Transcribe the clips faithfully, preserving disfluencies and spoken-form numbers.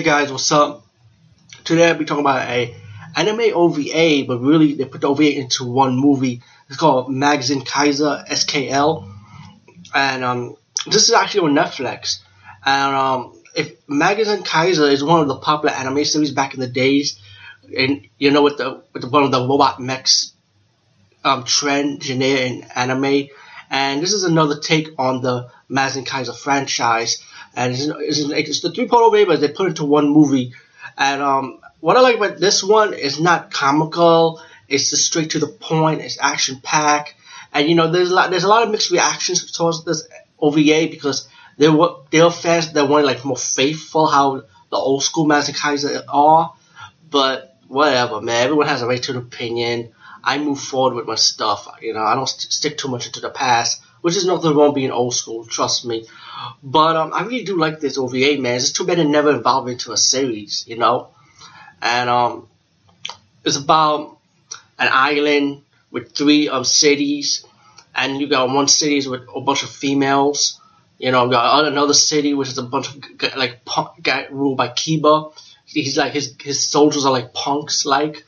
guys, what's up? Today I'll be talking about a anime O V A, but really they put the O V A into one movie. It's called Mazinkaiser S K L, and um, this is actually on Netflix. And um, if Mazinkaiser is one of the popular anime series back in the days, and you know with the with the, one of the robot mechs um, trend genre in anime, and this is another take on the Mazinkaiser franchise. And it's, it's, it's the three-part O V A, but they put into one movie. And um, what I like about this one is not comical. It's just straight to the point. It's action-packed. And, you know, there's a lot, there's a lot of mixed reactions towards this O V A because there were there are fans that wanted, like, more faithful how the old-school Mazinkaiser are. But whatever, man. Everyone has a right to an opinion. I move forward with my stuff. You know, I don't st- stick too much into the past, which is nothing wrong being old school, trust me. But um, I really do like this O V A, man. It's too bad it never evolved into a series, you know. And um, it's about an island with three um cities, and you got one city is with a bunch of females, you know. You got another city which is a bunch of like punk guy ruled by Kiba. He's like his his soldiers are like punks like.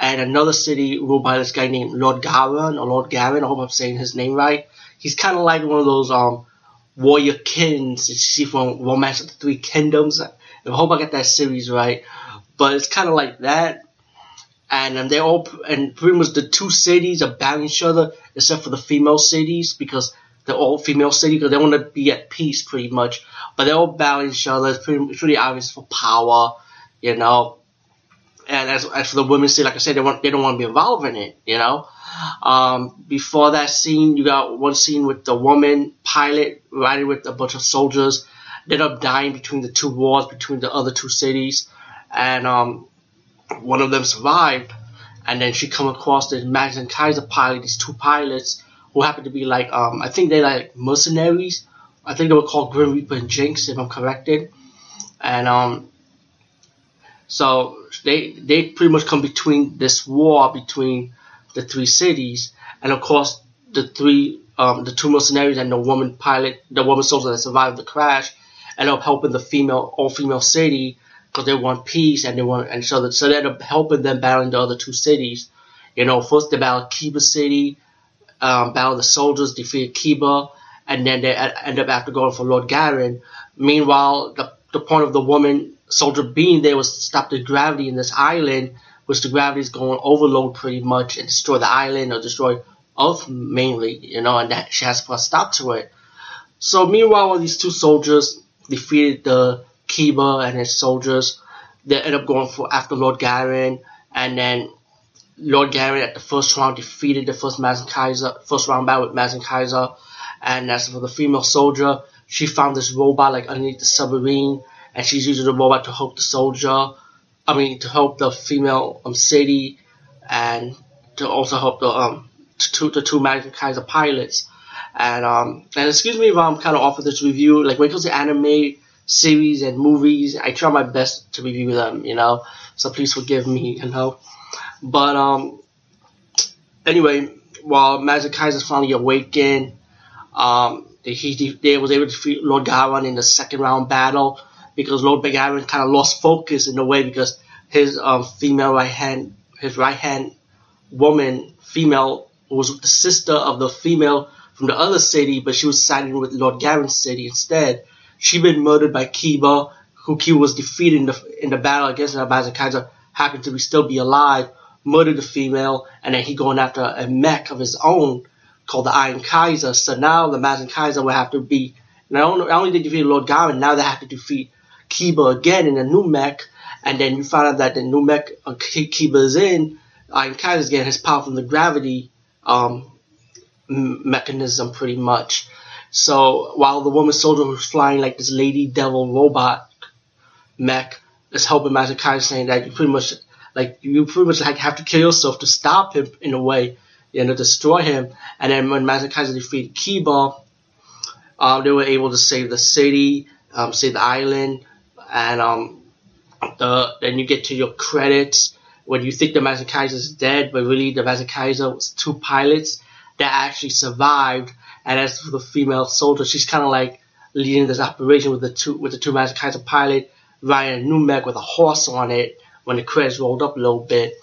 And another city ruled by this guy named Lord Garin or Lord Garin. I hope I'm saying his name right. He's kind of like one of those um warrior kings that you see from Romance of the Three Kingdoms. I hope I get that series right, but it's kind of like that. And, and they all and pretty much the two cities are battling each other except for the female cities because they're all female cities because they want to be at peace pretty much. But they're all battling each other. It's pretty, it's pretty obvious for power, you know. And as, as for the women's scene, like I said, they want they don't want to be involved in it, you know. Um, before that scene, you got one scene with the woman pilot riding with a bunch of soldiers. They end up dying between the two wars, between the other two cities. And um, one of them survived. And then she come across this Mazinkaiser pilot, these two pilots, who happen to be like, um, I think they're like mercenaries. I think they were called Grim Reaper and Jinx, if I'm corrected. And um. So they they pretty much come between this war between the three cities, and of course the three um, the two mercenaries and the woman pilot, the woman soldier that survived the crash, end up helping the female all female city because they want peace and they want and so that so they end up helping them battle the other two cities. You know, first they battle Kiba City, um, battle the soldiers, defeat Kiba, and then they end up after going for Lord Garin. Meanwhile, the the point of the woman soldier being there was to stop the gravity in this island, which the gravity is going overload pretty much and destroy the island or destroy Earth mainly, you know, and that she has to put a stop to it. So meanwhile, all these two soldiers defeated the Kiba and his soldiers. They end up going for after Lord Garin, and then Lord Garin at the first round defeated the first Mazinkaiser, first round battle with Mazinkaiser. And as for the female soldier, she found this robot like underneath the submarine. And she's using the robot to help the soldier, I mean, to help the female um, city, and to also help the um two the two Mazinkaiser pilots. And um and excuse me if I'm kind of off with this review. Like when it comes to anime series and movies, I try my best to review them, you know. So please forgive me, you know. But um anyway, while Mazinkaiser's finally awakened, um he de- they was able to defeat Lord Garin in the second round battle. Because Lord Garin kind of lost focus in a way because his um, female right hand, his right hand woman, female, was the sister of the female from the other city, but she was siding with Lord Garin's city instead. She'd been murdered by Kiba, who Kiba was defeated in the, in the battle against Mazinkaiser, happened to be, still be alive, murdered the female, and then he going after a mech of his own called the Iron Kaiser. So now the Mazinkaiser will have to be, not only, not only did they defeat Lord Garin, now they have to defeat Kiba again in a new mech, and then you find out that the new mech uh, Kiba is in, Iron Kaiser is getting his power from the gravity um, mechanism pretty much. So while the woman soldier who's flying like this lady devil robot mech is helping Mazinkaiser, saying that you pretty much like you pretty much like have to kill yourself to stop him in a way, you know, destroy him. And then when Mazinkaiser defeated Kiba, um, they were able to save the city, um, save the island, and um, the then you get to your credits when you think the Mazinkaiser is dead, but really the Mazinkaiser was two pilots that actually survived. And as for the female soldier, she's kind of like leading this operation with the two with the two Mazinkaiser pilot riding a new mech with a horse on it. When the credits rolled up a little bit,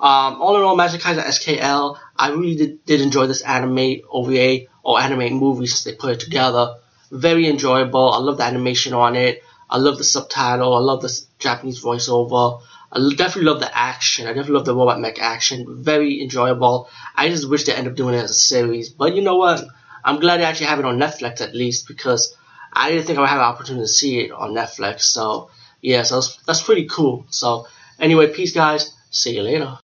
um, all in all, Mazinkaiser S K L. I really did, did enjoy this anime O V A or anime movie since they put it together. Very enjoyable. I love the animation on it. I love the subtitle. I love the Japanese voiceover. I definitely love the action. I definitely love the robot mech action. Very enjoyable. I just wish they end up doing it as a series. But you know what? I'm glad they actually have it on Netflix at least, because I didn't think I would have an opportunity to see it on Netflix. So yeah, so that's, that's pretty cool. So anyway, peace guys. See you later.